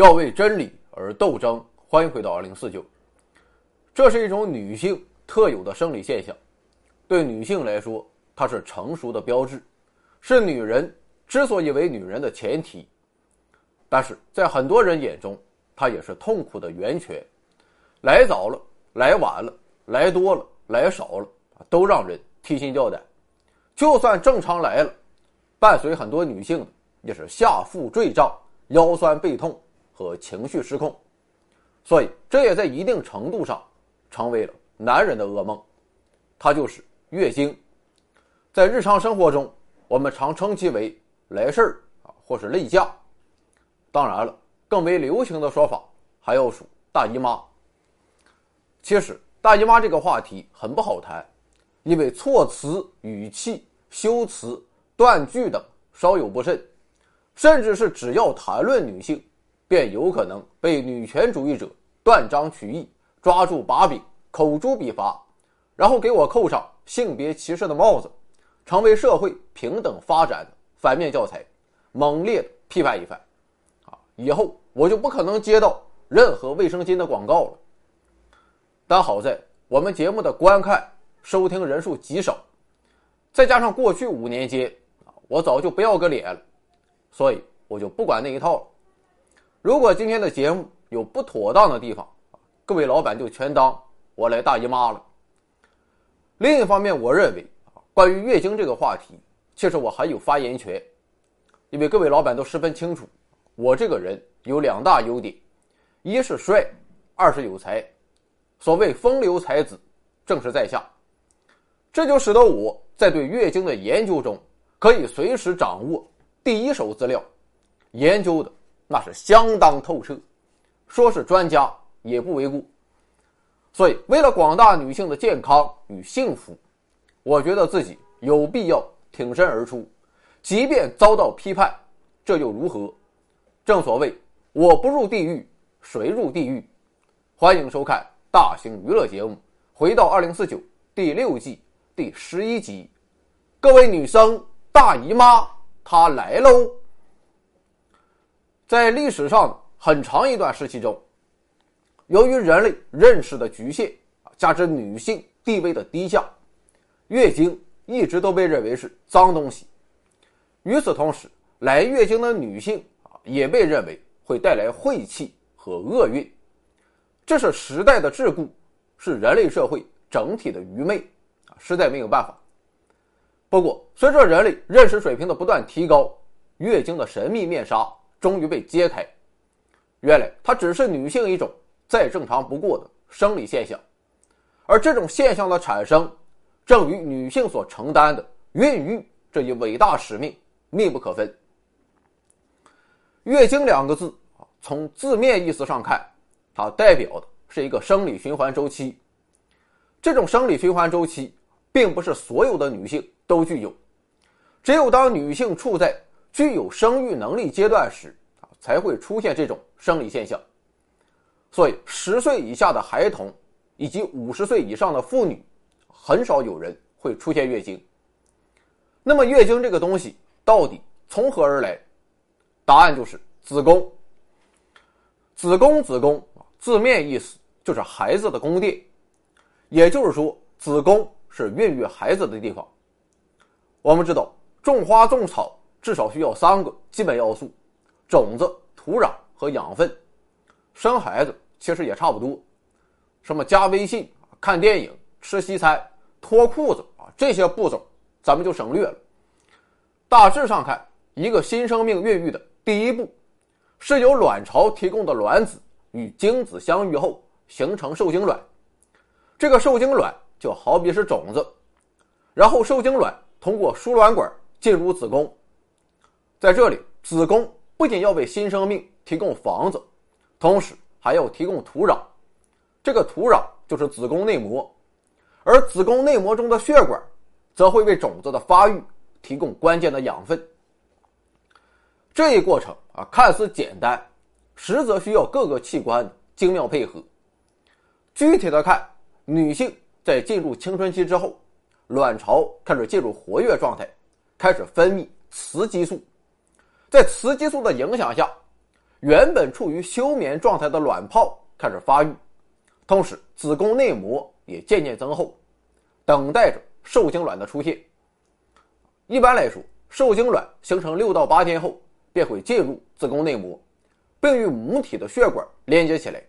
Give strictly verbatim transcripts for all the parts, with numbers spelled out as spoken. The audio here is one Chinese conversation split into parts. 要为真理而斗争。欢迎回到二零四九。这是一种女性特有的生理现象，对女性来说，它是成熟的标志，是女人之所以为女人的前提。但是在很多人眼中，它也是痛苦的源泉。来早了，来晚了，来多了，来少了，都让人提心吊胆。就算正常来了，伴随很多女性也是下腹坠胀、腰酸背痛和情绪失控，所以这也在一定程度上成为了男人的噩梦，它就是月经。在日常生活中，我们常称其为来事儿啊，或是例假。当然了，更为流行的说法还要数大姨妈。其实大姨妈这个话题很不好谈，因为措辞、语气、修辞、断句等稍有不慎，甚至是只要谈论女性，便有可能被女权主义者断章取义，抓住把柄，口诛笔伐，然后给我扣上性别歧视的帽子，成为社会平等发展的反面教材，猛烈的批判一番。啊，以后我就不可能接到任何卫生巾的广告了。但好在我们节目的观看、收听人数极少，再加上过去五年间我早就不要个脸了，所以我就不管那一套了。如果今天的节目有不妥当的地方，各位老板就全当我来大姨妈了。另一方面，我认为关于月经这个话题，其实我还有发言权，因为各位老板都十分清楚，我这个人有两大优点，一是帅，二是有才。所谓风流才子，正是在下。这就使得我在对月经的研究中可以随时掌握第一手资料，研究的那是相当透彻，说是专家也不为过。所以为了广大女性的健康与幸福，我觉得自己有必要挺身而出，即便遭到批判，这又如何？正所谓我不入地狱，谁入地狱？欢迎收看大型娱乐节目，回到二零四九第六季第十一集，各位女生，大姨妈她来喽。在历史上很长一段时期中，由于人类认识的局限，加之女性地位的低下，月经一直都被认为是脏东西。与此同时，来月经的女性也被认为会带来晦气和厄运。这是时代的桎梏，是人类社会整体的愚昧，实在没有办法。不过随着人类认识水平的不断提高，月经的神秘面纱终于被揭开，原来它只是女性一种再正常不过的生理现象，而这种现象的产生正与女性所承担的孕育这一伟大使命密不可分。月经两个字从字面意思上看，它代表的是一个生理循环周期。这种生理循环周期并不是所有的女性都具有，只有当女性处在具有生育能力阶段时，才会出现这种生理现象。所以十岁以下的孩童以及五十岁以上的妇女，很少有人会出现月经。那么月经这个东西到底从何而来？答案就是子宫。子宫子宫字面意思就是孩子的宫殿，也就是说子宫是孕育孩子的地方。我们知道种花种草至少需要三个基本要素，种子、土壤和养分。生孩子其实也差不多，什么加微信、看电影、吃西餐、脱裤子啊，这些步骤咱们就省略了。大致上看，一个新生命孕育的第一步是由卵巢提供的卵子与精子相遇后形成受精卵。这个受精卵就好比是种子，然后受精卵通过输卵管进入子宫。在这里，子宫不仅要为新生命提供房子，同时还要提供土壤。这个土壤就是子宫内膜，而子宫内膜中的血管则会为种子的发育提供关键的养分。这一过程啊，看似简单，实则需要各个器官精妙配合。具体的看，女性在进入青春期之后，卵巢开始进入活跃状态，开始分泌雌激素。在雌激素的影响下，原本处于休眠状态的卵泡开始发育，同时子宫内膜也渐渐增厚，等待着受精卵的出现。一般来说，受精卵形成六到八天后便会进入子宫内膜，并与母体的血管连接起来，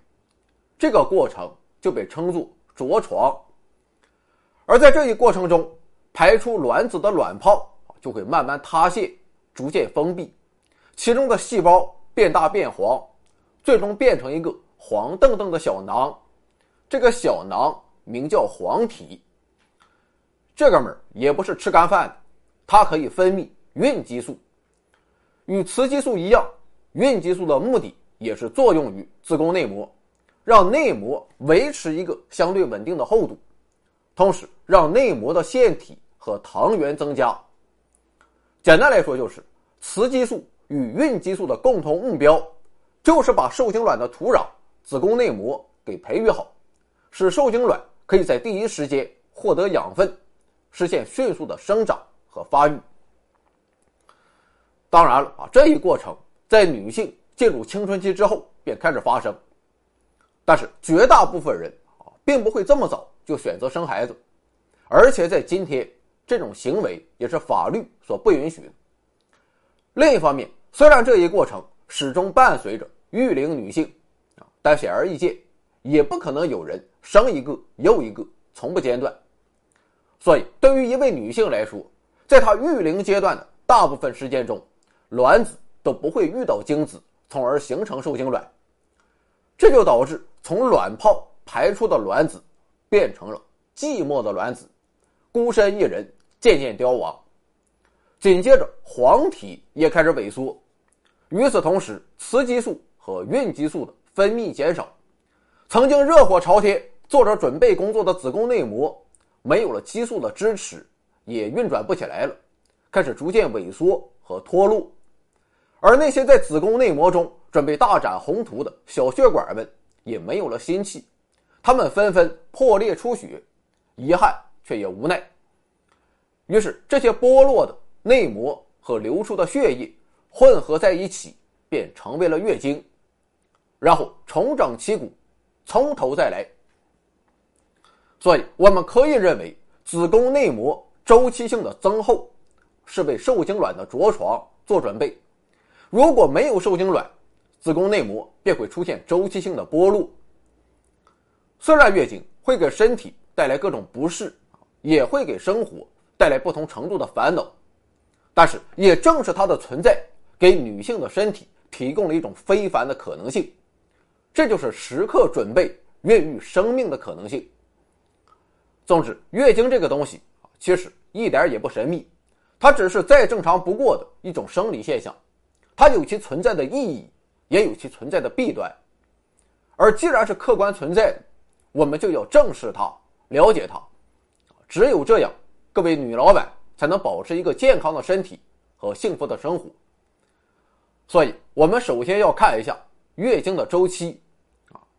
这个过程就被称作着床。而在这一过程中，排出卵子的卵泡就会慢慢塌陷，逐渐封闭，其中的细胞变大变黄，最终变成一个黄澄澄的小囊，这个小囊名叫黄体。这哥们儿也不是吃干饭的，它可以分泌孕激素。与雌激素一样，孕激素的目的也是作用于子宫内膜，让内膜维持一个相对稳定的厚度，同时让内膜的腺体和糖原增加。简单来说，就是雌激素与孕激素的共同目标就是把受精卵的土壤子宫内膜给培育好，使受精卵可以在第一时间获得养分，实现迅速的生长和发育。当然了啊，这一过程在女性进入青春期之后便开始发生，但是绝大部分人啊，并不会这么早就选择生孩子，而且在今天这种行为也是法律所不允许的。另一方面，虽然这一过程始终伴随着育龄女性，但显而易见，也不可能有人生一个又一个，从不间断。所以，对于一位女性来说，在她育龄阶段的大部分时间中，卵子都不会遇到精子，从而形成受精卵。这就导致从卵泡排出的卵子变成了寂寞的卵子，孤身一人，渐渐凋亡。紧接着，黄体也开始萎缩。与此同时，雌激素和孕激素的分泌减少，曾经热火朝天做着准备工作的子宫内膜没有了激素的支持，也运转不起来了，开始逐渐萎缩和脱落。而那些在子宫内膜中准备大展宏图的小血管们也没有了心气，它们纷纷破裂出血，遗憾却也无奈。于是这些剥落的内膜和流出的血液混合在一起，便成为了月经，然后重整旗鼓，从头再来。所以我们可以认为，子宫内膜周期性的增厚是为受精卵的着床做准备。如果没有受精卵，子宫内膜便会出现周期性的剥落。虽然月经会给身体带来各种不适，也会给生活带来不同程度的烦恼，但是也正是它的存在，给女性的身体提供了一种非凡的可能性，这就是时刻准备孕育生命的可能性。总之，月经这个东西其实一点也不神秘，它只是再正常不过的一种生理现象，它有其存在的意义，也有其存在的弊端。而既然是客观存在的，我们就要正视它，了解它。只有这样，各位女老板才能保持一个健康的身体和幸福的生活。所以我们首先要看一下月经的周期，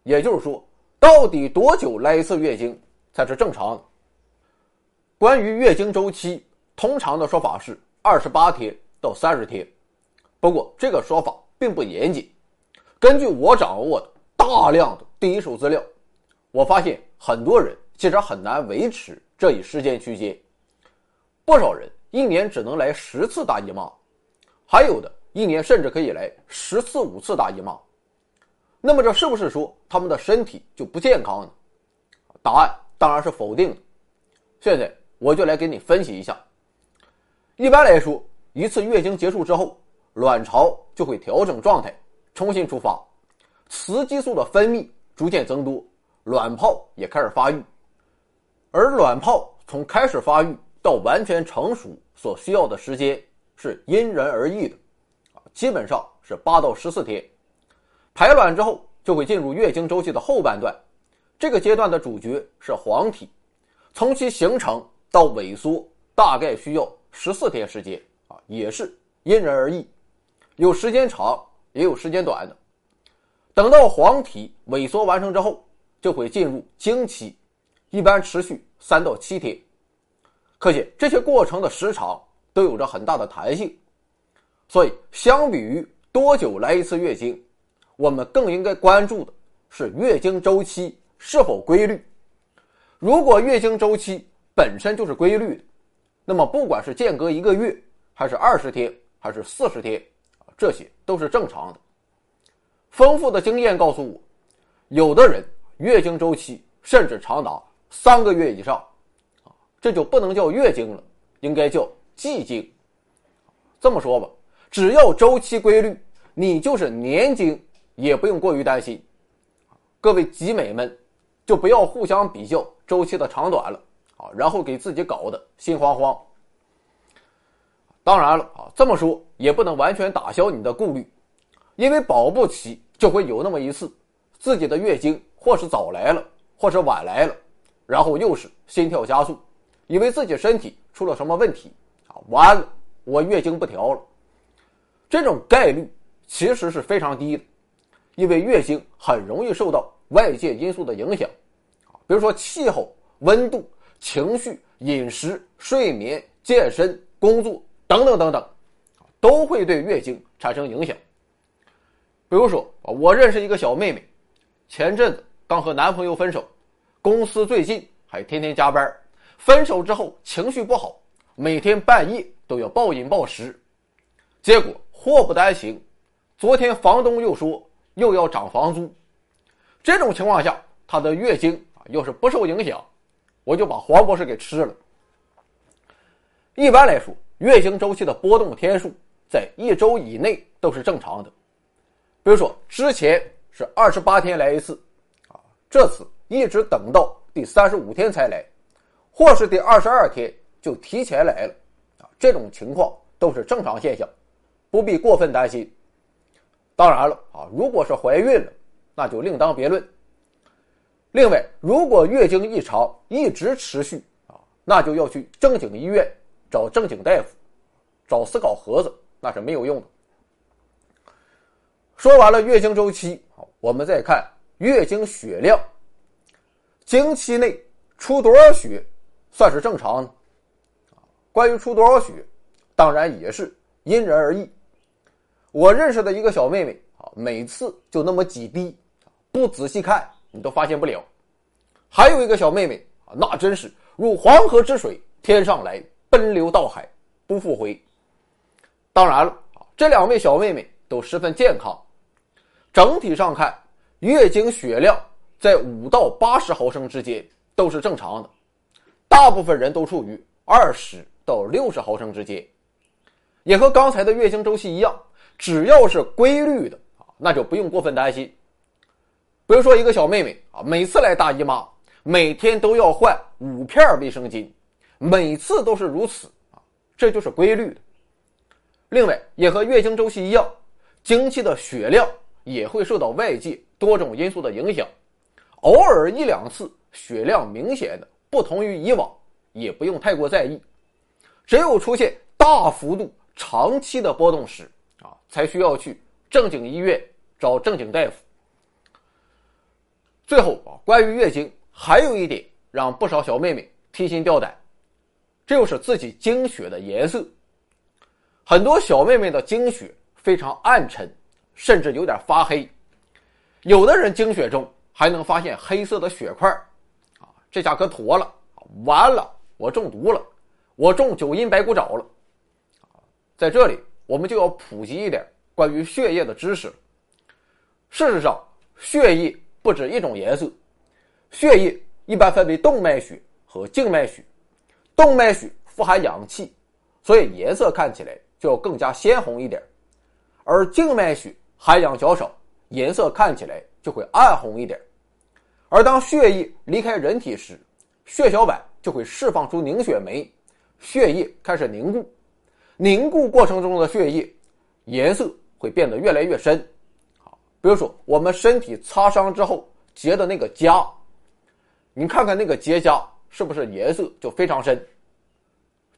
也就是说到底多久来一次月经才是正常的。关于月经周期，通常的说法是二十八天到三十天，不过这个说法并不严谨。根据我掌握的大量的第一手资料，我发现很多人其实很难维持这一时间区间，不少人一年只能来十次大姨妈，还有的一年甚至可以来十次五次大姨妈。那么这是不是说他们的身体就不健康呢？答案当然是否定的。现在我就来给你分析一下。一般来说，一次月经结束之后，卵巢就会调整状态，重新出发，雌激素的分泌逐渐增多，卵泡也开始发育。而卵泡从开始发育到完全成熟所需要的时间是因人而异的，基本上是八到十四天。排卵之后就会进入月经周期的后半段，这个阶段的主角是黄体，从其形成到萎缩大概需要十四天时间，也是因人而异，有时间长也有时间短的。等到黄体萎缩完成之后，就会进入经期，一般持续三到七天。可且这些过程的时长都有着很大的弹性，所以相比于多久来一次月经，我们更应该关注的是月经周期是否规律。如果月经周期本身就是规律的，那么不管是间隔一个月还是二十天还是四十天，这些都是正常的。丰富的经验告诉我，有的人月经周期甚至长达三个月以上，这就不能叫月经了，应该叫季经。这么说吧，只要周期规律，你就是年经也不用过于担心。各位集美们，就不要互相比较周期的长短了，然后给自己搞得心慌慌。当然了，这么说也不能完全打消你的顾虑，因为保不齐就会有那么一次，自己的月经或是早来了，或是晚来了，然后又是心跳加速，以为自己身体出了什么问题，完了，我月经不调了。这种概率其实是非常低的，因为月经很容易受到外界因素的影响，比如说气候、温度、情绪、饮食、睡眠、健身、工作等等等等，都会对月经产生影响。比如说，我认识一个小妹妹，前阵子刚和男朋友分手，公司最近还天天加班，分手之后情绪不好，每天半夜都要暴饮暴食，结果祸不单行，昨天房东又说又要涨房租。这种情况下，她的月经要是不受影响，我就把黄博士给吃了。一般来说，月经周期的波动天数在一周以内都是正常的，比如说之前是二十八天来一次，这次一直等到第三十五天才来，或是第二十二天就提前来了，这种情况都是正常现象，不必过分担心。当然了，如果是怀孕了，那就另当别论。另外，如果月经异常一直持续，那就要去正经医院找正经大夫，找私搞盒子那是没有用的。说完了月经周期，我们再看月经血量。经期内出多少血算是正常呢？关于出多少血，当然也是因人而异。我认识的一个小妹妹，每次就那么几滴，不仔细看你都发现不了。还有一个小妹妹，那真是如黄河之水天上来，奔流到海不复回。当然了，这两位小妹妹都十分健康。整体上看，月经血量在五到八十毫升之间都是正常的，大部分人都处于二十到六十毫升之间。也和刚才的月经周期一样，只要是规律的，那就不用过分担心。比如说一个小妹妹，每次来大姨妈，每天都要换五片卫生巾，每次都是如此，这就是规律的。另外，也和月经周期一样，经期的血量也会受到外界多种因素的影响，偶尔一两次血量明显的不同于以往，也不用太过在意。只有出现大幅度长期的波动时，啊，才需要去正经医院找正经大夫。最后啊，关于月经还有一点让不少小妹妹提心吊胆，这就是自己经血的颜色。很多小妹妹的经血非常暗沉，甚至有点发黑，有的人经血中还能发现黑色的血块，啊，这下可妥了，完了，我中毒了，我中九阴白骨爪了。在这里我们就要普及一点关于血液的知识。事实上，血液不止一种颜色，血液一般分为动脉血和静脉血。动脉血富含氧气，所以颜色看起来就要更加鲜红一点，而静脉血含氧较少，颜色看起来就会暗红一点。而当血液离开人体时，血小板就会释放出凝血酶，血液开始凝固，凝固过程中的血液颜色会变得越来越深。比如说我们身体擦伤之后结的那个痂，你看看那个结痂是不是颜色就非常深。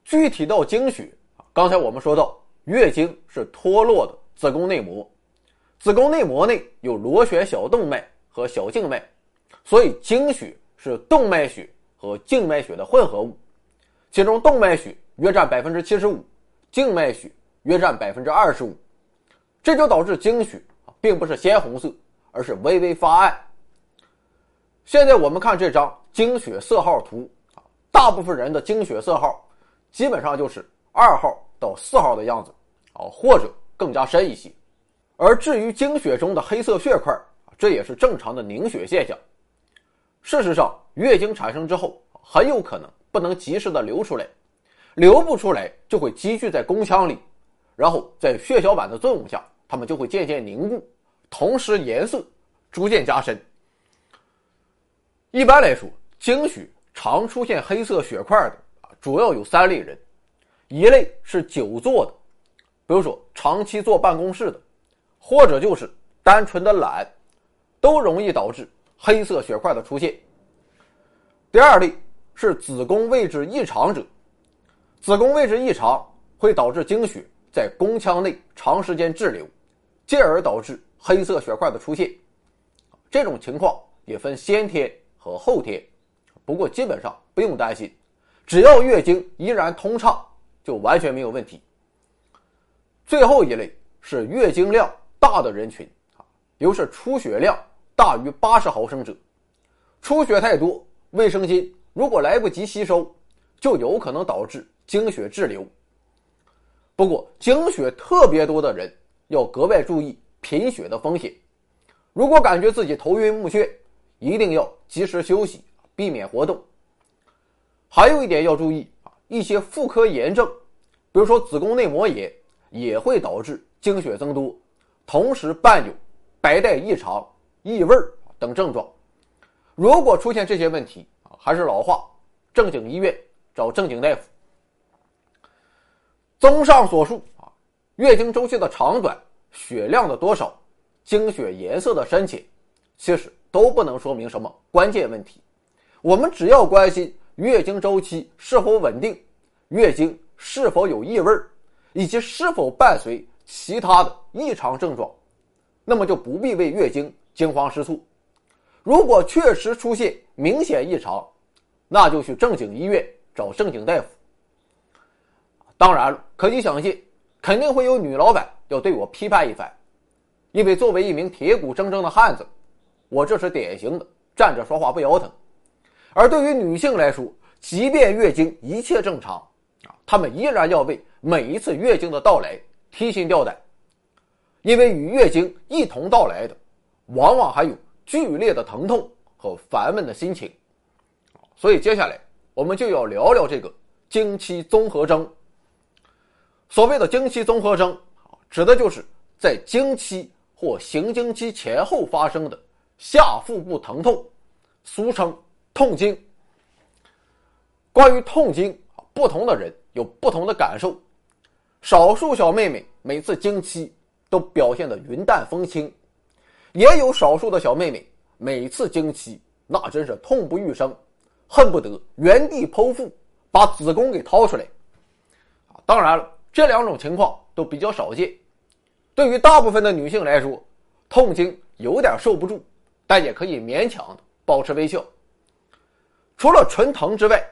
具体到经血，刚才我们说到月经是脱落的子宫内膜，子宫内膜内有螺旋小动脉和小静脉，所以经血是动脉血和静脉血的混合物，其中动脉血约占 百分之七十五， 静脉血约占 百分之二十五， 这就导致经血并不是鲜红色，而是微微发暗。现在我们看这张经血色号图，大部分人的经血色号基本上就是二号到四号的样子，或者更加深一些。而至于经血中的黑色血块，这也是正常的凝血现象。事实上，月经产生之后很有可能不能及时的流出来，流不出来就会积聚在宫腔里，然后在血小板的作用下，它们就会渐渐凝固，同时颜色逐渐加深。一般来说，经血常出现黑色血块的主要有三类人，一类是久坐的，比如说长期坐办公室的，或者就是单纯的懒，都容易导致黑色血块的出现。第二类是子宫位置异常者，子宫位置异常会导致经血在宫腔内长时间滞留，进而导致黑色血块的出现。这种情况也分先天和后天，不过基本上不用担心，只要月经依然通畅就完全没有问题。最后一类是月经量大的人群，尤其是出血量大于八十毫升者，出血太多，卫生巾如果来不及吸收，就有可能导致经血滞留。不过经血特别多的人要格外注意贫血的风险，如果感觉自己头晕目眩，一定要及时休息，避免活动。还有一点要注意，一些妇科炎症，比如说子宫内膜炎，也会导致经血增多，同时伴有白带异常、异味等症状。如果出现这些问题，还是老话，正经医院找正经大夫。综上所述，月经周期的长短、血量的多少、经血颜色的深浅，其实都不能说明什么关键问题。我们只要关心月经周期是否稳定，月经是否有异味，以及是否伴随其他的异常症状，那么就不必为月经惊慌失措。如果确实出现明显异常，那就去正经医院找正经大夫。当然了，可以想见，肯定会有女老板要对我批判一番，因为作为一名铁骨铮铮的汉子，我这是典型的站着说话不腰疼。而对于女性来说，即便月经一切正常，她们依然要为每一次月经的到来提心吊胆，因为与月经一同到来的，往往还有剧烈的疼痛和烦闷的心情。所以接下来我们就要聊聊这个经期综合征。所谓的经期综合征，指的就是在经期或行经期前后发生的下腹部疼痛，俗称痛经。关于痛经，不同的人有不同的感受。少数小妹妹每次经期都表现得云淡风轻，也有少数的小妹妹每次经期那真是痛不欲生，恨不得原地剖腹把子宫给掏出来。当然了，这两种情况都比较少见。对于大部分的女性来说，痛经有点受不住，但也可以勉强的保持微笑。除了纯疼之外，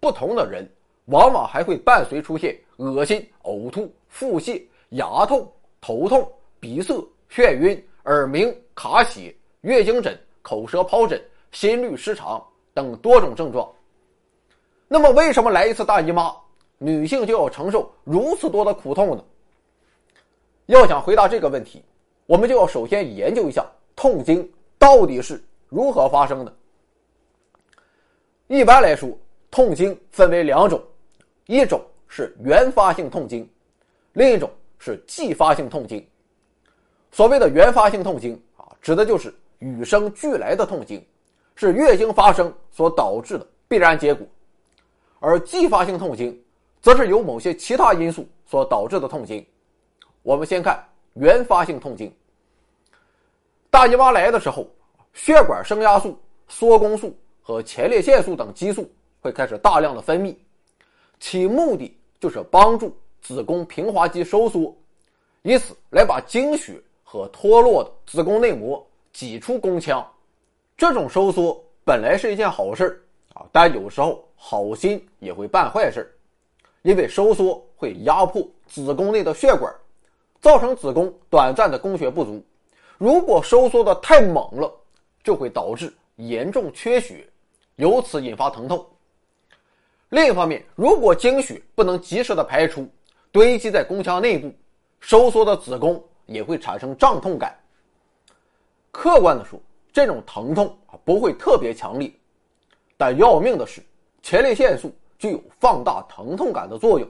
不同的人往往还会伴随出现恶心、呕吐、腹泻、牙痛、头痛、鼻塞、眩晕、耳鸣、卡血、月经疹、口舌疱疹、心律失常等多种症状。那么为什么来一次大姨妈，女性就要承受如此多的苦痛呢？要想回答这个问题，我们就要首先研究一下痛经到底是如何发生的。一般来说，痛经分为两种，一种是原发性痛经，另一种是继发性痛经。所谓的原发性痛经啊，指的就是与生俱来的痛经，是月经发生所导致的必然结果。而继发性痛经则是由某些其他因素所导致的痛经。我们先看原发性痛经。大姨妈来的时候，血管升压素、缩宫素和前列腺素等激素会开始大量的分泌，其目的就是帮助子宫平滑肌收缩，以此来把经血和脱落的子宫内膜挤出宫腔。这种收缩本来是一件好事，但有时候好心也会办坏事，因为收缩会压迫子宫内的血管，造成子宫短暂的供血不足，如果收缩的太猛了，就会导致严重缺血，由此引发疼痛。另一方面，如果经血不能及时的排出，堆积在宫腔内部，收缩的子宫也会产生胀痛感。客观的说，这种疼痛不会特别强烈，但要命的是，前列腺素具有放大疼痛感的作用，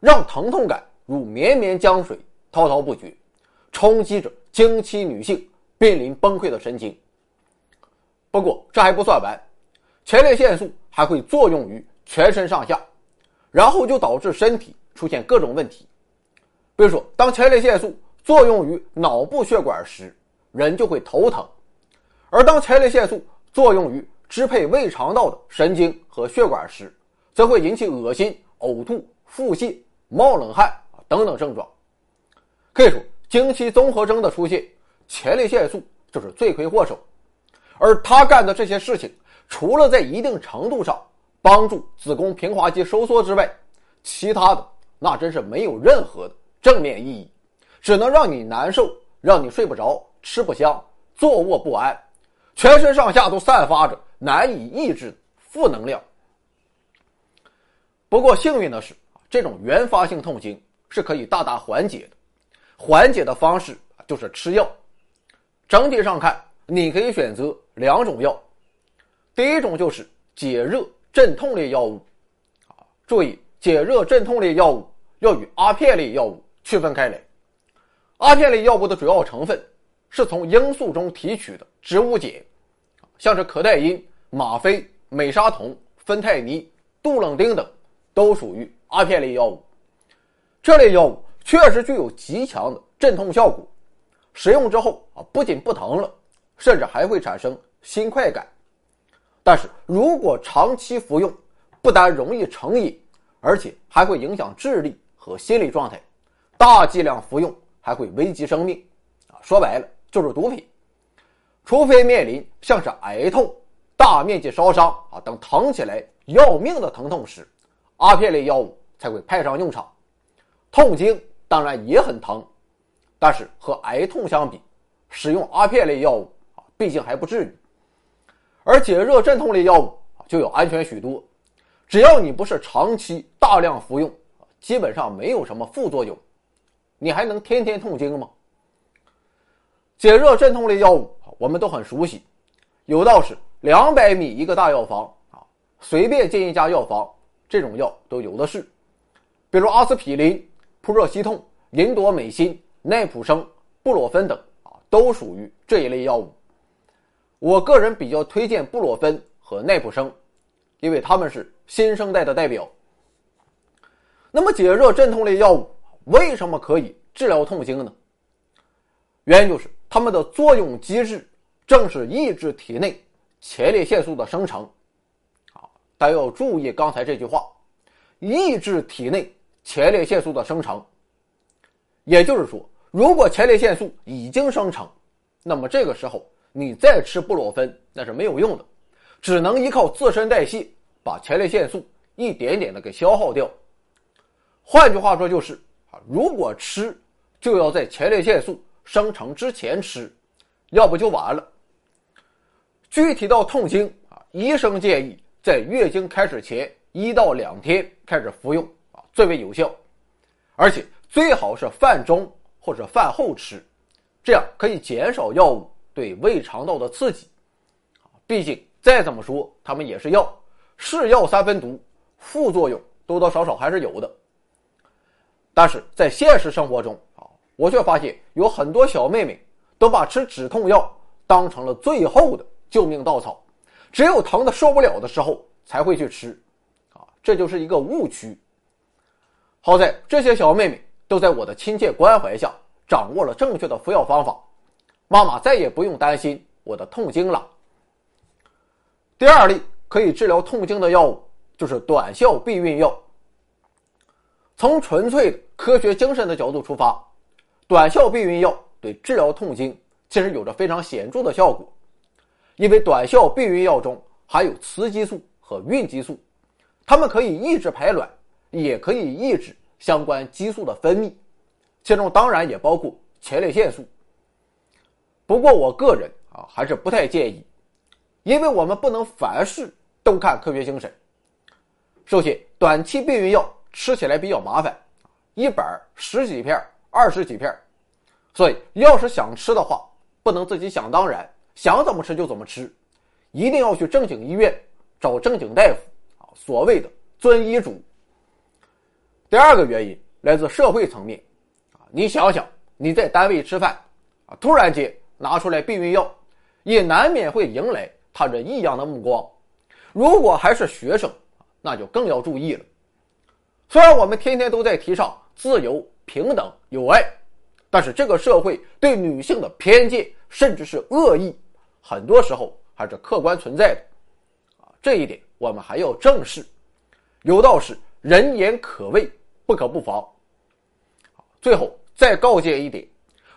让疼痛感如绵绵江水滔滔不绝，冲击着经期女性濒临崩溃的神经。不过这还不算完，前列腺素还会作用于全身上下，然后就导致身体出现各种问题。比如说，当前列腺素作用于脑部血管时，人就会头疼；而当前列腺素作用于支配胃肠道的神经和血管时，则会引起恶心、呕吐、腹泻、冒冷汗等等症状。可以说，经期综合征的出现，前列腺素就是罪魁祸首。而他干的这些事情，除了在一定程度上帮助子宫平滑肌收缩之外，其他的那真是没有任何的正面意义，只能让你难受，让你睡不着，吃不香，坐卧不安，全身上下都散发着难以抑制的负能量。不过幸运的是，这种原发性痛经是可以大大缓解的，缓解的方式就是吃药。整体上看，你可以选择两种药，第一种就是解热镇痛类药物。注意，解热镇痛类药物要与阿片类药物区分开来。阿片类药物的主要成分是从罂粟中提取的植物碱，像是可待因、吗啡、美沙酮、芬太尼、杜冷丁等，都属于阿片类药物。这类药物确实具有极强的镇痛效果，使用之后不仅不疼了，甚至还会产生新快感。但是如果长期服用，不但容易成瘾，而且还会影响智力和心理状态，大剂量服用还会危及生命。说白了就是毒品。除非面临像是癌痛、大面积烧伤啊等疼起来要命的疼痛时，阿片类药物才会派上用场。痛经当然也很疼，但是和癌痛相比，使用阿片类药物啊毕竟还不至于。而解热镇痛类药物就要安全许多，只要你不是长期大量服用，基本上没有什么副作用。你还能天天痛经吗？解热镇痛类药物我们都很熟悉，有道是两百米一个大药房啊，随便进一家药房，这种药都有的是，比如阿司匹林、扑热息痛、吲哚美辛、奈普生、布洛芬等啊，都属于这一类药物。我个人比较推荐布洛芬和奈普生，因为他们是新生代的代表。那么解热镇痛类药物为什么可以治疗痛经呢？原因就是它们的作用机制正是抑制体内前列腺素的生成。但要注意刚才这句话，抑制体内前列腺素的生成。也就是说，如果前列腺素已经生成，那么这个时候你再吃布洛芬那是没有用的，只能依靠自身代谢把前列腺素一点点的给消耗掉。换句话说就是，如果吃就要在前列腺素生成之前吃，要不就完了。具体到痛经，医生建议在月经开始前一到两天开始服用最为有效，而且最好是饭中或者饭后吃，这样可以减少药物对胃肠道的刺激。毕竟再怎么说他们也是药，是药三分毒，副作用多多少少还是有的。但是在现实生活中，我却发现有很多小妹妹都把吃止痛药当成了最后的救命稻草，只有疼得受不了的时候才会去吃啊，这就是一个误区。好在这些小妹妹都在我的亲切关怀下掌握了正确的服药方法，妈妈再也不用担心我的痛经了。第二例可以治疗痛经的药物就是短效避孕药。从纯粹的科学精神的角度出发，短效避孕药对治疗痛经其实有着非常显著的效果，因为短效避孕药中含有雌激素和孕激素，它们可以抑制排卵，也可以抑制相关激素的分泌，其中当然也包括前列腺素。不过我个人啊还是不太建议，因为我们不能凡事都看科学精神。首先，短期避孕药吃起来比较麻烦，一本十几片二十几片，所以要是想吃的话，不能自己想当然，想怎么吃就怎么吃，一定要去正经医院找正经大夫，所谓的遵医嘱。第二个原因来自社会层面，你想想，你在单位吃饭，突然间拿出来避孕药，也难免会迎来他人异样的目光。如果还是学生，那就更要注意了。虽然我们天天都在提倡自由、平等、友爱，但是这个社会对女性的偏见甚至是恶意，很多时候还是客观存在的。这一点我们还要正视。有道是人言可畏，不可不防。最后再告诫一点，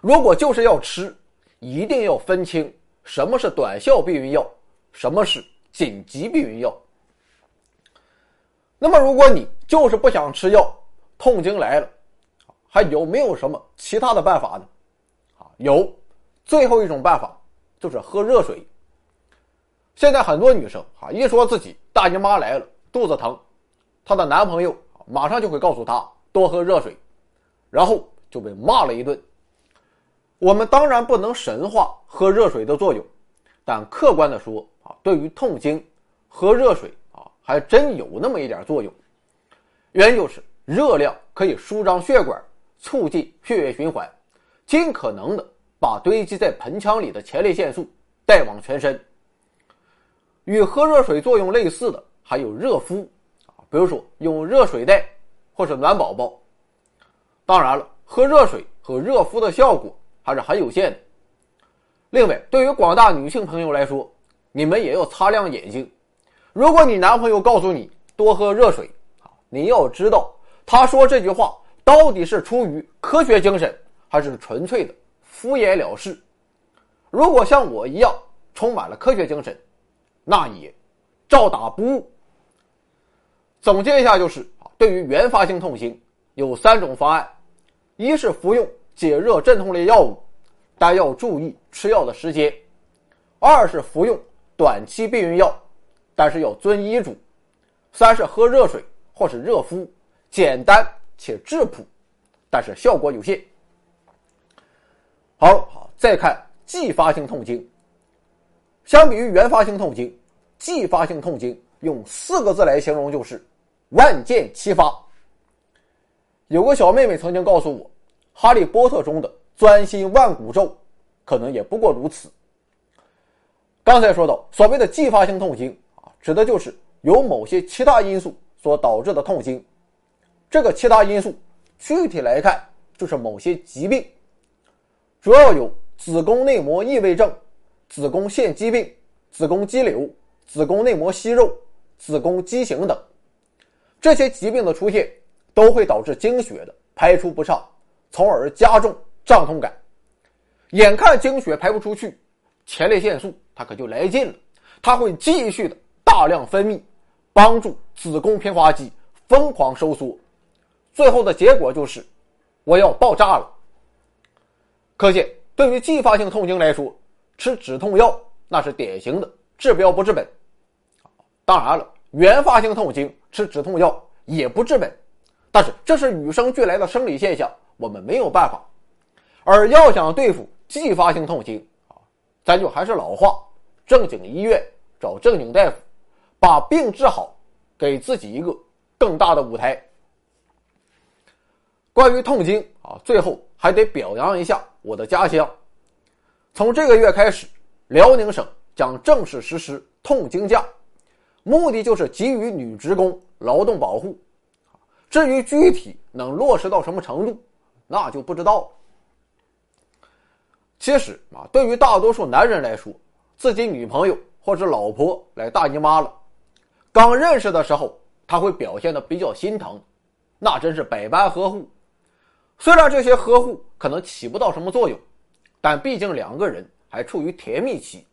如果就是要吃，一定要分清什么是短效避孕药，什么是紧急避孕药。那么如果你就是不想吃药，痛经来了，还有没有什么其他的办法呢？有，最后一种办法就是喝热水。现在很多女生一说自己大姨妈来了，肚子疼，她的男朋友马上就会告诉她多喝热水，然后就被骂了一顿。我们当然不能神化喝热水的作用，但客观的说，对于痛经，喝热水还真有那么一点作用。原因就是热量可以舒张血管，促进血液循环，尽可能的把堆积在盆腔里的前列腺素带往全身。与喝热水作用类似的还有热敷，比如说用热水袋或是暖宝宝。当然了，喝热水和热敷的效果还是很有限的。另外，对于广大女性朋友来说，你们也要擦亮眼睛。如果你男朋友告诉你多喝热水，你要知道他说这句话到底是出于科学精神，还是纯粹的敷衍了事。如果像我一样充满了科学精神，那也照打不误。总结一下，就是对于原发性痛经有三种方案。一是服用解热镇痛类药物，但要注意吃药的时间。二是服用短期避孕药，但是要遵医嘱。三是喝热水或是热敷，简单且质朴，但是效果有限。好，再看继发性痛经。相比于原发性痛经，继发性痛经用四个字来形容就是万箭齐发。有个小妹妹曾经告诉我，哈利波特中的钻心万骨咒可能也不过如此。刚才说到所谓的继发性痛经，指的就是由某些其他因素所导致的痛经。这个其他因素具体来看就是某些疾病，主要有子宫内膜异位症、子宫腺肌病、子宫肌瘤、子宫内膜息肉、子宫畸形等。这些疾病的出现都会导致经血的排出不畅，从而加重胀痛感。眼看经血排不出去，前列腺素它可就来劲了，它会继续的大量分泌，帮助子宫平滑肌疯狂收缩，最后的结果就是我要爆炸了。可见对于继发性痛经来说，吃止痛药那是典型的治标不治本。当然了，原发性痛经吃止痛药也不治本，但是这是与生俱来的生理现象，我们没有办法。而要想对付继发性痛经，咱就还是老话，正经医院找正经大夫，把病治好，给自己一个更大的舞台。关于痛经啊，最后还得表扬一下我的家乡。从这个月开始，辽宁省将正式实施痛经假，目的就是给予女职工劳动保护。至于具体能落实到什么程度，那就不知道了。其实啊，对于大多数男人来说，自己女朋友或者老婆来大姨妈了，刚认识的时候，他会表现得比较心疼，那真是百般呵护。虽然这些呵护可能起不到什么作用，但毕竟两个人还处于甜蜜期，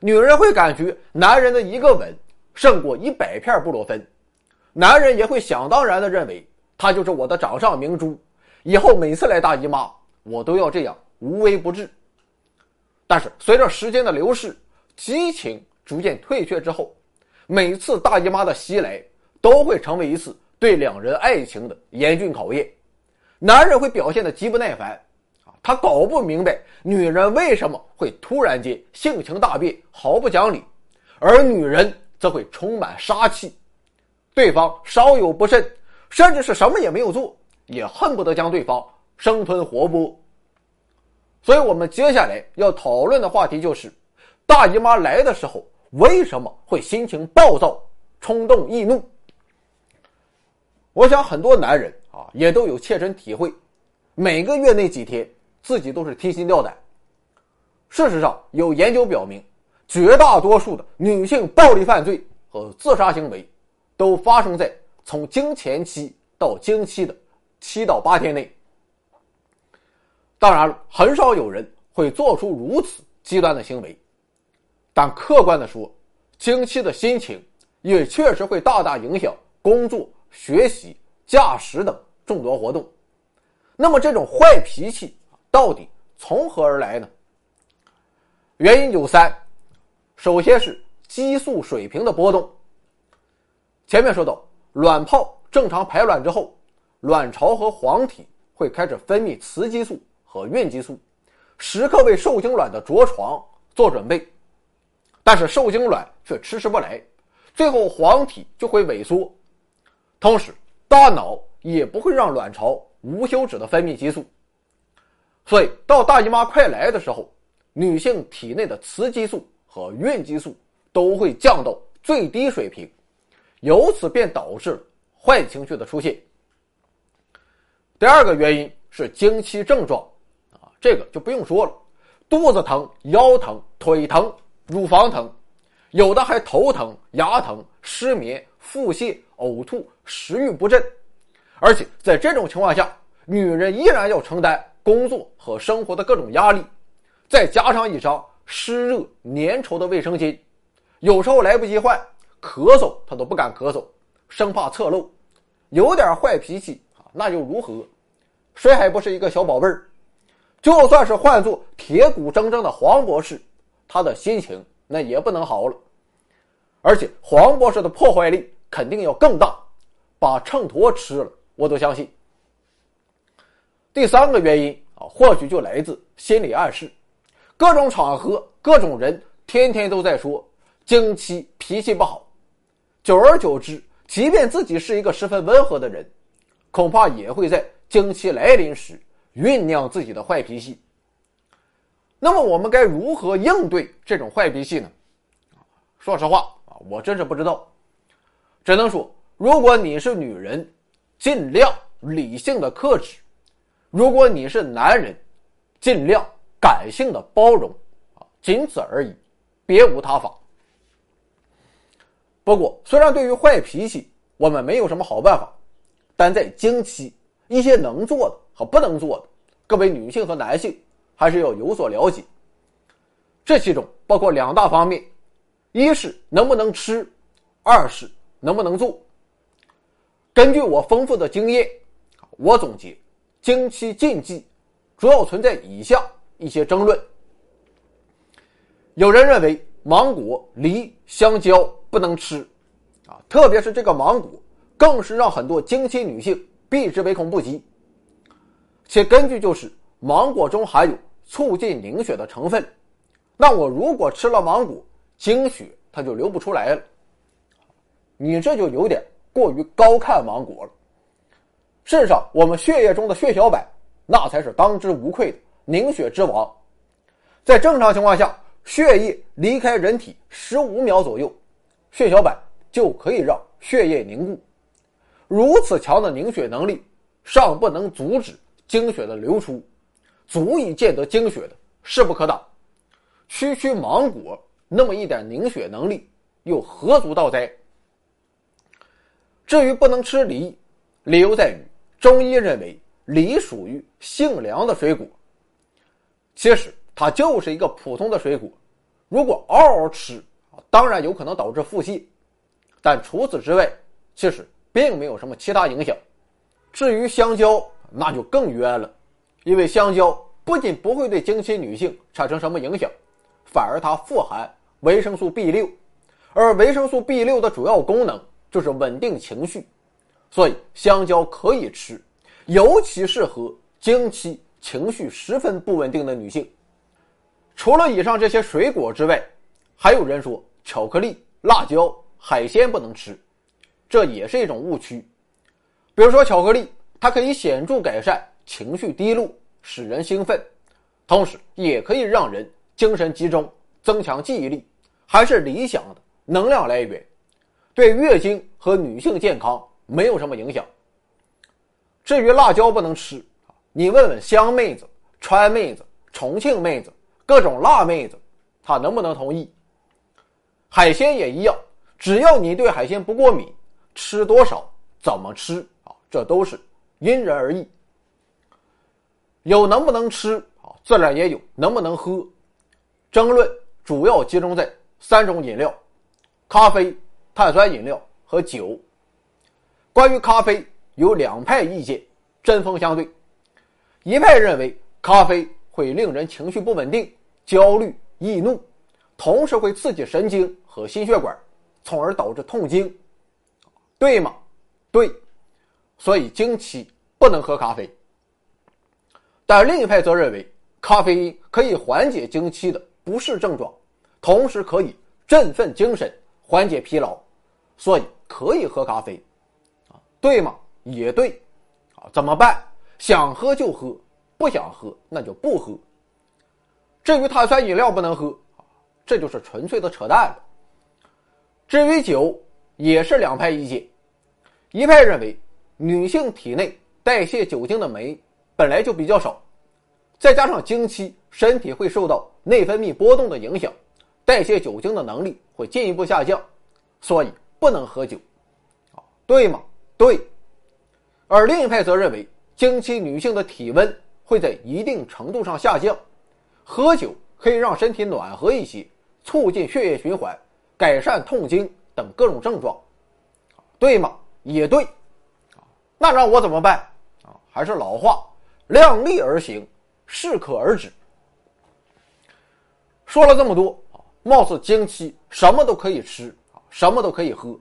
女人会感觉男人的一个吻胜过一百片布洛芬，男人也会想当然的认为他就是我的掌上明珠，以后每次来大姨妈我都要这样无微不至。但是随着时间的流逝，激情逐渐退却之后，每次大姨妈的袭来都会成为一次对两人爱情的严峻考验。男人会表现得极不耐烦，他搞不明白女人为什么会突然间性情大变，毫不讲理，而女人则会充满杀气，对方稍有不慎，甚至是什么也没有做，也恨不得将对方生吞活剥。所以我们接下来要讨论的话题就是，大姨妈来的时候为什么会心情暴躁，冲动易怒。我想很多男人啊也都有切身体会，每个月那几天自己都是提心吊胆。事实上，有研究表明，绝大多数的女性暴力犯罪和自杀行为都发生在从经前期到经期的七到八天内。当然，很少有人会做出如此极端的行为，但客观的说，经期的心情也确实会大大影响工作、学习、驾驶等众多活动。那么这种坏脾气到底从何而来呢？原因有三，首先是激素水平的波动。前面说到，卵泡正常排卵之后，卵巢和黄体会开始分泌雌激素和孕激素，时刻为受精卵的着床做准备。但是受精卵却迟迟不来，最后黄体就会萎缩，同时大脑也不会让卵巢无休止的分泌激素。所以到大姨妈快来的时候，女性体内的雌激素和孕激素都会降到最低水平，由此便导致了坏情绪的出现。第二个原因是经期症状，啊，这个就不用说了，肚子疼、腰疼、腿疼、乳房疼，有的还头疼、牙疼、失眠、腹泻、呕吐、食欲不振。而且在这种情况下，女人依然要承担工作和生活的各种压力，再加上一张湿热粘稠的卫生巾，有时候来不及换，咳嗽她都不敢咳嗽，生怕侧漏。有点坏脾气那又如何，谁还不是一个小宝贝儿？就算是换作铁骨铮铮的黄博士，他的心情那也不能好了，而且黄博士的破坏力肯定要更大，把秤砣吃了我都相信。第三个原因啊，或许就来自心理暗示。各种场合、各种人天天都在说经期脾气不好，久而久之，即便自己是一个十分温和的人，恐怕也会在经期来临时酝酿自己的坏脾气。那么我们该如何应对这种坏脾气呢？说实话啊，我真是不知道。只能说，如果你是女人，尽量理性的克制；如果你是男人，尽量感性的包容，仅此而已，别无他法。不过，虽然对于坏脾气我们没有什么好办法，但在经期，一些能做的和不能做的，各位女性和男性还是要有所了解。这其中包括两大方面，一是能不能吃，二是能不能做。根据我丰富的经验，我总结经期禁忌主要存在以下一些争论。有人认为芒果、梨、香蕉不能吃啊，特别是这个芒果更是让很多经期女性避之唯恐不及，且根据就是芒果中含有促进凝血的成分，那我如果吃了芒果，经血它就流不出来了。你这就有点过于高看芒果了。事实上，我们血液中的血小板那才是当之无愧的凝血之王。在正常情况下，血液离开人体十五秒左右，血小板就可以让血液凝固。如此强的凝血能力尚不能阻止经血的流出，足以见得经血的势不可挡。区区芒果那么一点凝血能力，又何足道哉？至于不能吃梨，理由在于中医认为梨属于性凉的水果，其实它就是一个普通的水果，如果嗷嗷吃当然有可能导致腹泻，但除此之外其实并没有什么其他影响。至于香蕉那就更冤了，因为香蕉不仅不会对经期女性产生什么影响，反而它富含维生素 B 六， 而维生素 B 六 的主要功能就是稳定情绪，所以香蕉可以吃，尤其适合经期情绪十分不稳定的女性。除了以上这些水果之外，还有人说巧克力、辣椒、海鲜不能吃，这也是一种误区。比如说巧克力，它可以显著改善情绪低落，使人兴奋，同时也可以让人精神集中，增强记忆力，还是理想的能量来源，对月经和女性健康没有什么影响。至于辣椒不能吃，你问问湘妹子、川妹子、重庆妹子、各种辣妹子，她能不能同意？海鲜也一样，只要你对海鲜不过敏，吃多少、怎么吃啊，这都是因人而异。有能不能吃啊，自然也有能不能喝。争论主要集中在三种饮料：咖啡、碳酸饮料和酒。关于咖啡，有两派意见，针锋相对。一派认为咖啡会令人情绪不稳定、焦虑、易怒，同时会刺激神经和心血管，从而导致痛经。对吗？对，所以经期不能喝咖啡。但另一派则认为咖啡因可以缓解经期的不适症状，同时可以振奋精神，缓解疲劳，所以可以喝咖啡。对吗？也对。怎么办？想喝就喝，不想喝那就不喝。至于碳酸饮料不能喝，这就是纯粹的扯淡了。至于酒，也是两派意见。一派认为女性体内代谢酒精的酶本来就比较少，再加上经期身体会受到内分泌波动的影响，代谢酒精的能力会进一步下降，所以不能喝酒。对吗？对。而另一派则认为经期女性的体温会在一定程度上下降，喝酒可以让身体暖和一些，促进血液循环，改善痛经等各种症状。对吗？也对。那让我怎么办？还是老话，量力而行，适可而止。说了这么多，貌似经期什么都可以吃，什么都可以喝，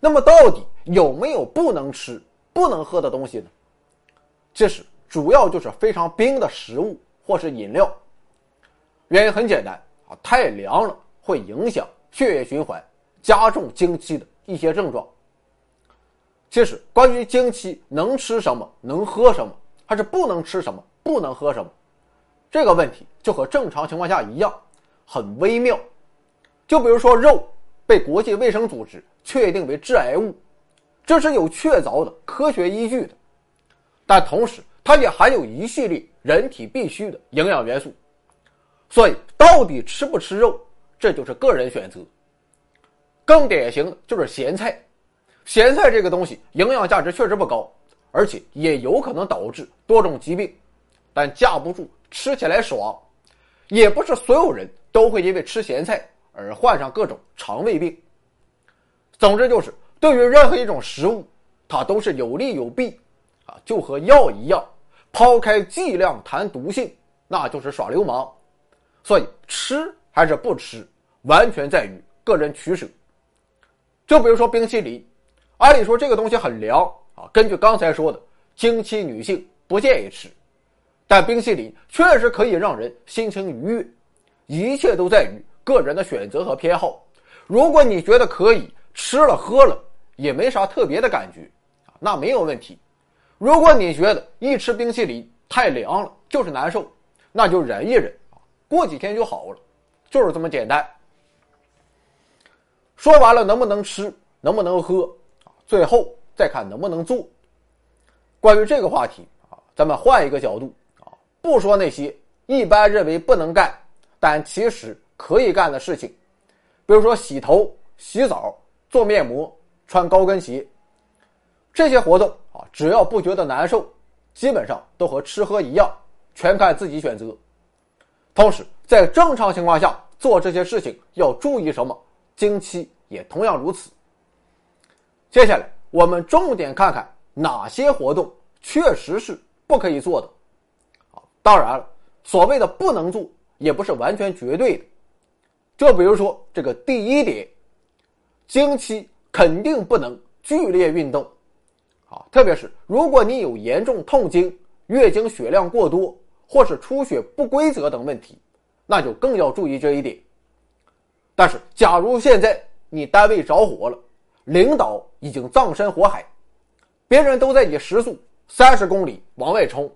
那么到底有没有不能吃、不能喝的东西呢？其实主要就是非常冰的食物或是饮料。原因很简单，太凉了会影响血液循环，加重经期的一些症状。其实关于经期能吃什么、能喝什么，还是不能吃什么、不能喝什么，这个问题就和正常情况下一样，很微妙。就比如说肉被国际卫生组织确定为致癌物，这是有确凿的科学依据的，但同时它也含有一系列人体必需的营养元素，所以到底吃不吃肉，这就是个人选择。更典型的就是咸菜，咸菜这个东西营养价值确实不高，而且也有可能导致多种疾病，但架不住吃起来爽，也不是所有人都会因为吃咸菜而患上各种肠胃病。总之就是对于任何一种食物，它都是有利有弊啊，就和药一样，抛开剂量谈毒性，那就是耍流氓。所以吃还是不吃，完全在于个人取舍。就比如说冰淇淋，按理说这个东西很凉啊，根据刚才说的，经期女性不建议吃，但冰淇淋确实可以让人心情愉悦，一切都在于个人的选择和偏好。如果你觉得可以，吃了喝了也没啥特别的感觉，那没有问题。如果你觉得一吃冰淇淋太凉了就是难受，那就忍一忍，过几天就好了，就是这么简单。说完了能不能吃、能不能喝，最后再看能不能做。关于这个话题，咱们换一个角度，不说那些一般认为不能干但其实可以干的事情，比如说洗头、洗澡、做面膜、穿高跟鞋，这些活动啊，只要不觉得难受，基本上都和吃喝一样，全看自己选择。同时在正常情况下做这些事情要注意什么，经期也同样如此。接下来我们重点看看哪些活动确实是不可以做的。当然了，所谓的不能做也不是完全绝对的，就比如说这个第一点，经期肯定不能剧烈运动，啊，特别是如果你有严重痛经、月经血量过多或是出血不规则等问题，那就更要注意这一点。但是假如现在你单位着火了，领导已经葬身火海，别人都在以时速三十公里往外冲，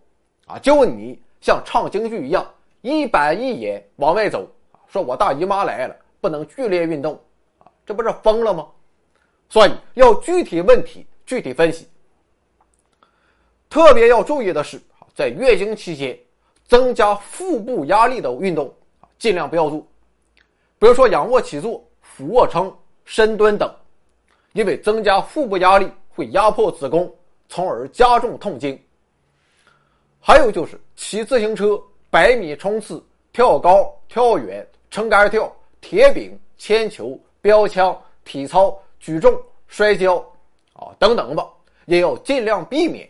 啊，就你像唱京剧一样一板一眼往外走，说我大姨妈来了，不能剧烈运动，啊，这不是疯了吗？所以要具体问题具体分析。特别要注意的是，在月经期间增加腹部压力的运动尽量不要做，比如说仰卧起坐、俯卧撑、深蹲等，因为增加腹部压力会压迫子宫，从而加重痛经。还有就是骑自行车、百米冲刺、跳高、跳远、撑杆跳、铁饼、铅球、标枪、体操、举重、摔跤啊等等吧，也要尽量避免。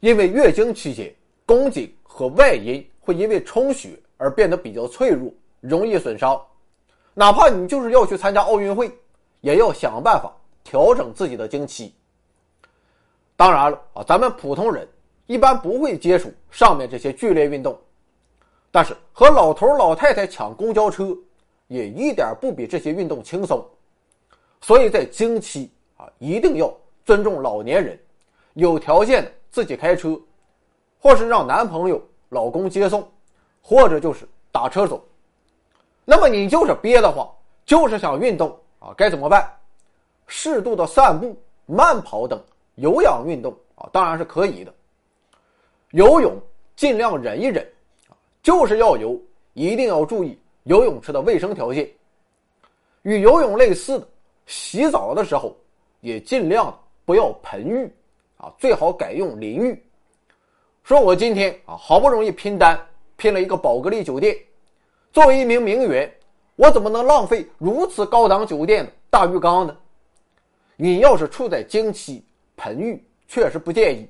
因为月经期间宫颈和外阴会因为充血而变得比较脆弱，容易损伤。哪怕你就是要去参加奥运会，也要想办法调整自己的经期。当然了啊，咱们普通人一般不会接触上面这些剧烈运动，但是和老头老太太抢公交车也一点不比这些运动轻松。所以在经期啊，一定要尊重老年人，有条件的自己开车，或是让男朋友、老公接送，或者就是打车走。那么你就是憋得慌，就是想运动啊，该怎么办？适度的散步、慢跑等有氧运动啊，当然是可以的。游泳尽量忍一忍，就是要游，一定要注意游泳池的卫生条件。与游泳类似的，洗澡的时候也尽量不要盆浴。啊，最好改用淋浴。说我今天啊，好不容易拼单，拼了一个宝格丽酒店。作为一名名媛，我怎么能浪费如此高档酒店的大浴缸呢？你要是处在经期，盆浴确实不建议，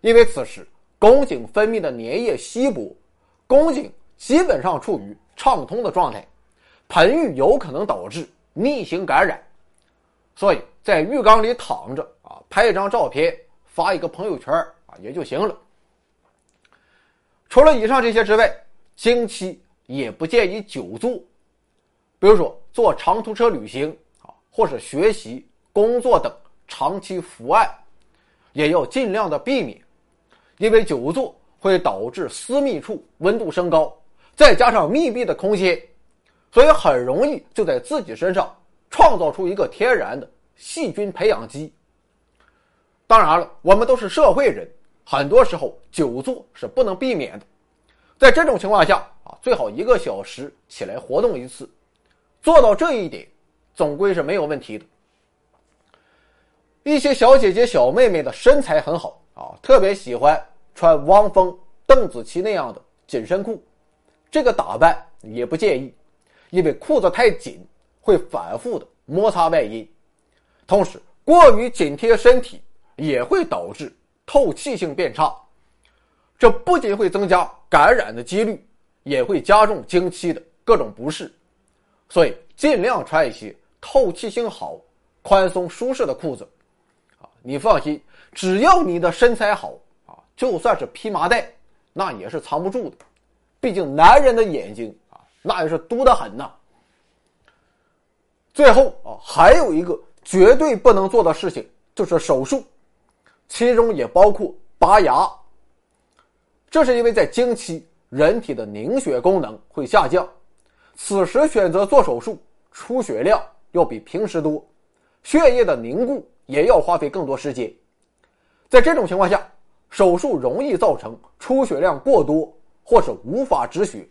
因为此时宫颈分泌的粘液稀薄，宫颈基本上处于畅通的状态，盆浴有可能导致逆行感染。所以在浴缸里躺着啊，拍一张照片发一个朋友圈啊也就行了。除了以上这些之外，经期也不建议久坐，比如说坐长途车旅行啊，或是学习、工作等长期伏案也要尽量的避免，因为久坐会导致私密处温度升高，再加上密闭的空间，所以很容易就在自己身上创造出一个天然的细菌培养基。当然了，我们都是社会人，很多时候久坐是不能避免的。在这种情况下啊，最好一个小时起来活动一次，做到这一点总归是没有问题的。一些小姐姐小妹妹的身材很好啊，特别喜欢穿汪峰、邓紫棋那样的紧身裤，这个打扮也不建议，因为裤子太紧会反复的摩擦外阴，同时过于紧贴身体也会导致透气性变差，这不仅会增加感染的几率，也会加重经期的各种不适。所以尽量穿一些透气性好、宽松舒适的裤子。你放心，只要你的身材好啊，就算是披麻戴那也是藏不住的，毕竟男人的眼睛啊，那也是毒得很呐。最后啊，还有一个绝对不能做的事情就是手术，其中也包括拔牙。这是因为在经期人体的凝血功能会下降，此时选择做手术，出血量要比平时多，血液的凝固也要花费更多时间。在这种情况下，手术容易造成出血量过多或是无法止血。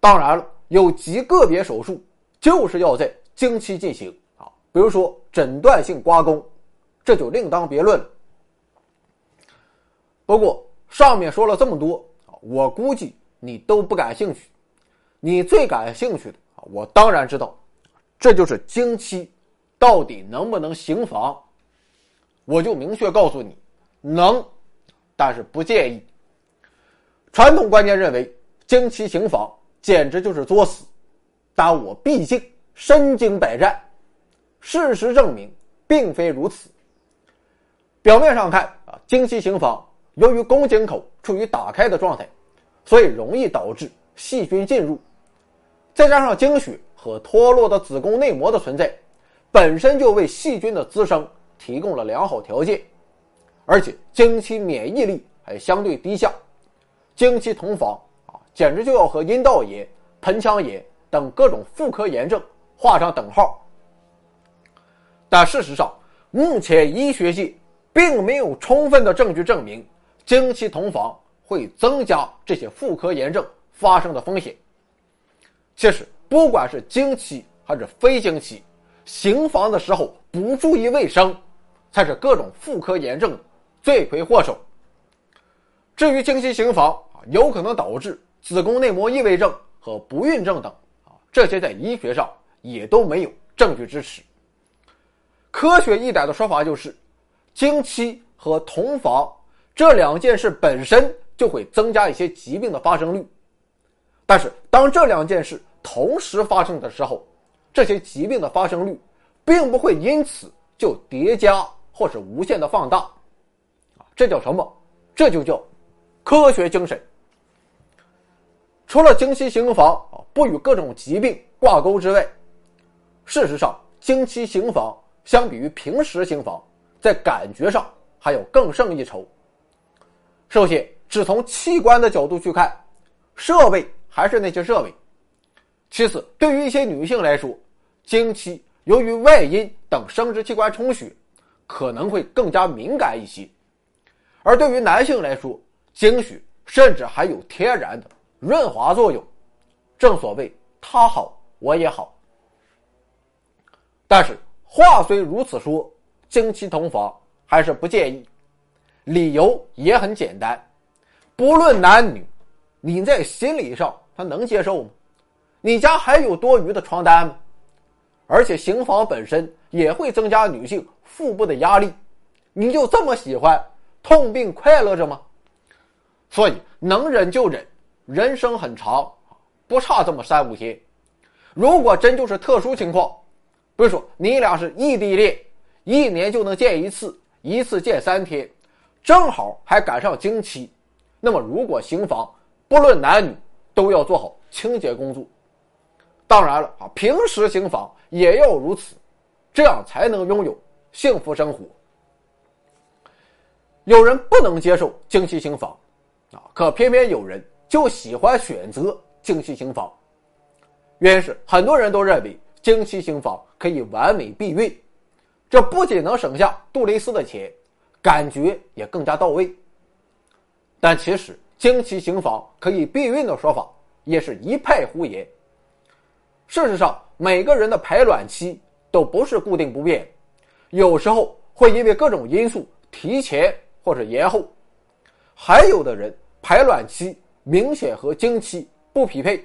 当然了，有极个别手术就是要在经期进行啊，比如说诊断性刮宫，这就另当别论了。不过上面说了这么多，我估计你都不感兴趣，你最感兴趣的我当然知道，这就是经期到底能不能行房。我就明确告诉你，能，但是不建议。传统观念认为经期行房简直就是作死，但我毕竟身经百战，事实证明并非如此。表面上看啊，京西行房由于宫颈口处于打开的状态，所以容易导致细菌进入，再加上经血和脱落的子宫内膜的存在，本身就为细菌的滋生提供了良好条件，而且经期免疫力还相对低下，经期同房啊，简直就要和阴道炎、盆腔炎等各种妇科炎症画上等号。但事实上，目前医学界并没有充分的证据证明经期同房会增加这些妇科炎症发生的风险。其实，不管是经期还是非经期，行房的时候不注意卫生，才是各种妇科炎症的罪魁祸首。至于经期行房，有可能导致子宫内膜异位症和不孕症等，这些在医学上也都没有证据支持。科学一点的说法就是，经期和同房这两件事本身就会增加一些疾病的发生率，但是当这两件事同时发生的时候，这些疾病的发生率并不会因此就叠加或是无限的放大。这叫什么？这就叫科学精神。除了经期行房不与各种疾病挂钩之外，事实上经期行房相比于平时行房，在感觉上还要更胜一筹。首先，只从器官的角度去看，设备还是那些设备。其次，对于一些女性来说，经期由于外阴等生殖器官充血，可能会更加敏感一些；而对于男性来说，经血甚至还有天然的润滑作用。正所谓他好我也好。但是话虽如此说，经期同房还是不建议，理由也很简单，不论男女，你在心理上他能接受吗？你家还有多余的床单吗？而且行房本身也会增加女性腹部的压力，你就这么喜欢痛并快乐着吗？所以能忍就忍，人生很长，不差这么三五天。如果真就是特殊情况，比如说你俩是异地恋，一年就能见一次，一次见三天，正好还赶上经期，那么如果行房，不论男女都要做好清洁工作。当然了，平时行房也要如此，这样才能拥有幸福生活。有人不能接受经期行房，可偏偏有人就喜欢选择经期行房。原因是很多人都认为经期行房可以完美避孕，这不仅能省下杜蕾斯的钱，感觉也更加到位。但其实经期行房可以避孕的说法也是一派胡言。事实上，每个人的排卵期都不是固定不变，有时候会因为各种因素提前或者延后，还有的人排卵期明显和经期不匹配。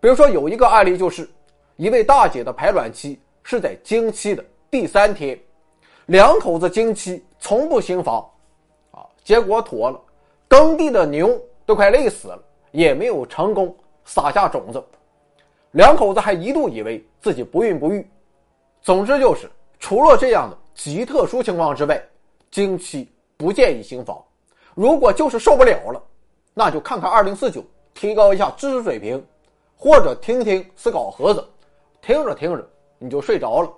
比如说有一个案例，就是一位大姐的排卵期是在经期的第三天，两口子经期从不行房啊，结果妥了，耕地的牛都快累死了，也没有成功撒下种子，两口子还一度以为自己不孕不育。总之就是，除了这样的极特殊情况之外，经期不建议行房。如果就是受不了了，那就看看二零四九，提高一下知识水平，或者听听思考盒子，听着听着你就睡着了。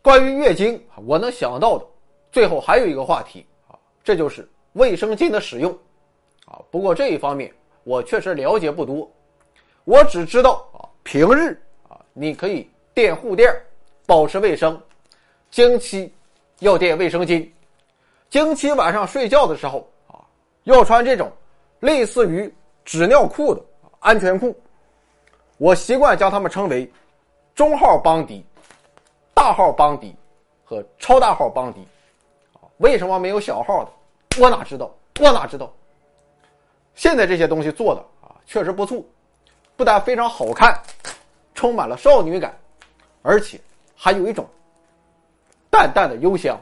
关于月经，我能想到的最后还有一个话题，这就是卫生巾的使用。不过这一方面我确实了解不多，我只知道啊，平日啊你可以垫护垫，保持卫生；经期要垫卫生巾，经期晚上睡觉的时候啊，要穿这种类似于纸尿裤的安全裤，我习惯将它们称为中号邦迪、大号邦迪和超大号邦迪。为什么没有小号的？我哪知道？我哪知道？现在这些东西做的啊，确实不错。不但非常好看，充满了少女感，而且还有一种淡淡的幽香。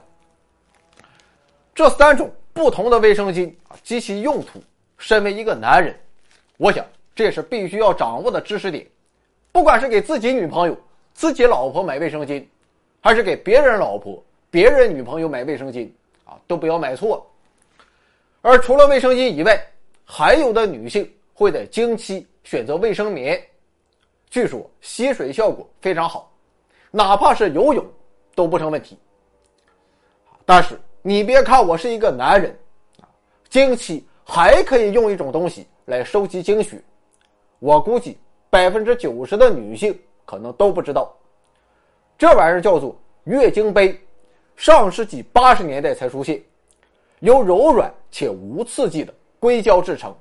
这三种不同的卫生巾及其用途，身为一个男人，我想这是必须要掌握的知识点。不管是给自己女朋友、自己老婆买卫生巾，还是给别人老婆、别人女朋友买卫生巾啊，都不要买错。而除了卫生巾以外，还有的女性会在经期选择卫生棉，据说吸水效果非常好，哪怕是游泳都不成问题。但是你别看我是一个男人，经期还可以用一种东西来收集经血，我估计 百分之九十 的女性可能都不知道，这玩意儿叫做月经杯，上世纪八十年代才出现，由柔软且无刺激的硅胶制成。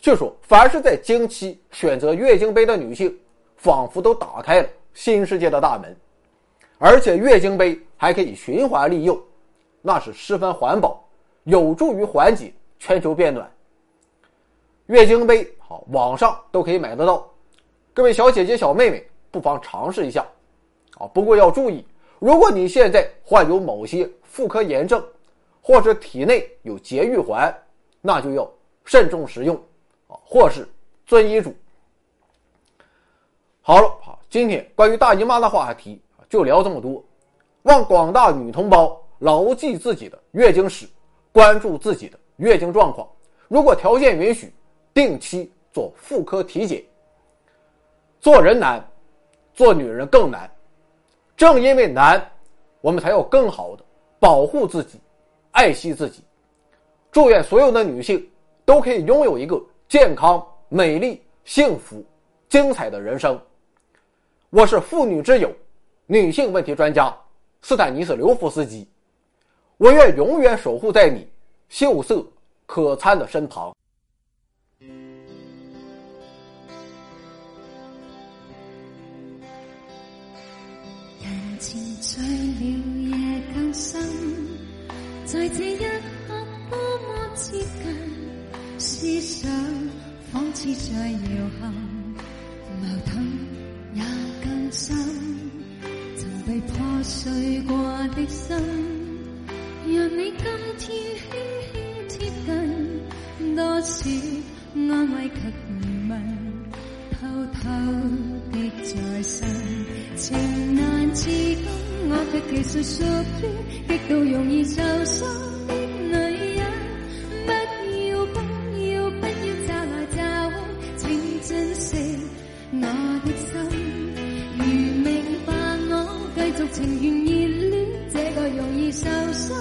据说凡是在经期选择月经杯的女性，仿佛都打开了新世界的大门，而且月经杯还可以循环利用，那是十分环保，有助于缓解全球变暖。月经杯好，网上都可以买得到，各位小姐姐小妹妹不妨尝试一下啊！不过要注意，如果你现在患有某些妇科炎症，或者体内有节育环，那就要慎重食用啊，或是遵医嘱。好了，今天关于大姨妈的话题就聊这么多，望广大女同胞牢记自己的月经史，关注自己的月经状况，如果条件允许，定期做妇科体检。做人难，做女人更难，正因为难，我们才要更好的保护自己，爱惜自己。祝愿所有的女性都可以拥有一个健康、美丽、幸福、精彩的人生。我是妇女之友女性问题专家斯坦尼斯刘夫斯基，我愿永远守护在你秀色可餐的身旁。人前醉了夜更深，在这一刻多么接近，思想仿似在摇撼，矛盾也更深，曾被破碎过的心，让你今天輕輕貼近，多少安慰卻疑問，偷偷的在身，情難自禁，我卻技術屬於極度容易受傷的女人。不要不要不要詐來詐去，請珍惜我的心，如明白我繼續情願熱戀這個容易受傷。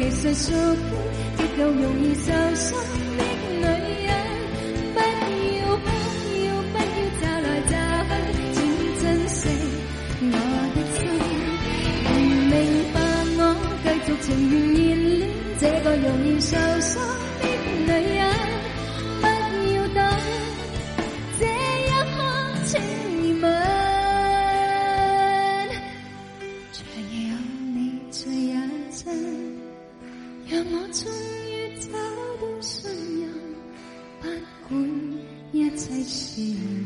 其實屬於極有容易受傷的女人，不要不要不要找來找去，請珍惜我的心，明明白我繼續情如熱戀，這個容易受傷的女人，不要等這一刻，請移民長夜有你最也真，讓我終於找到信任，不管一切事。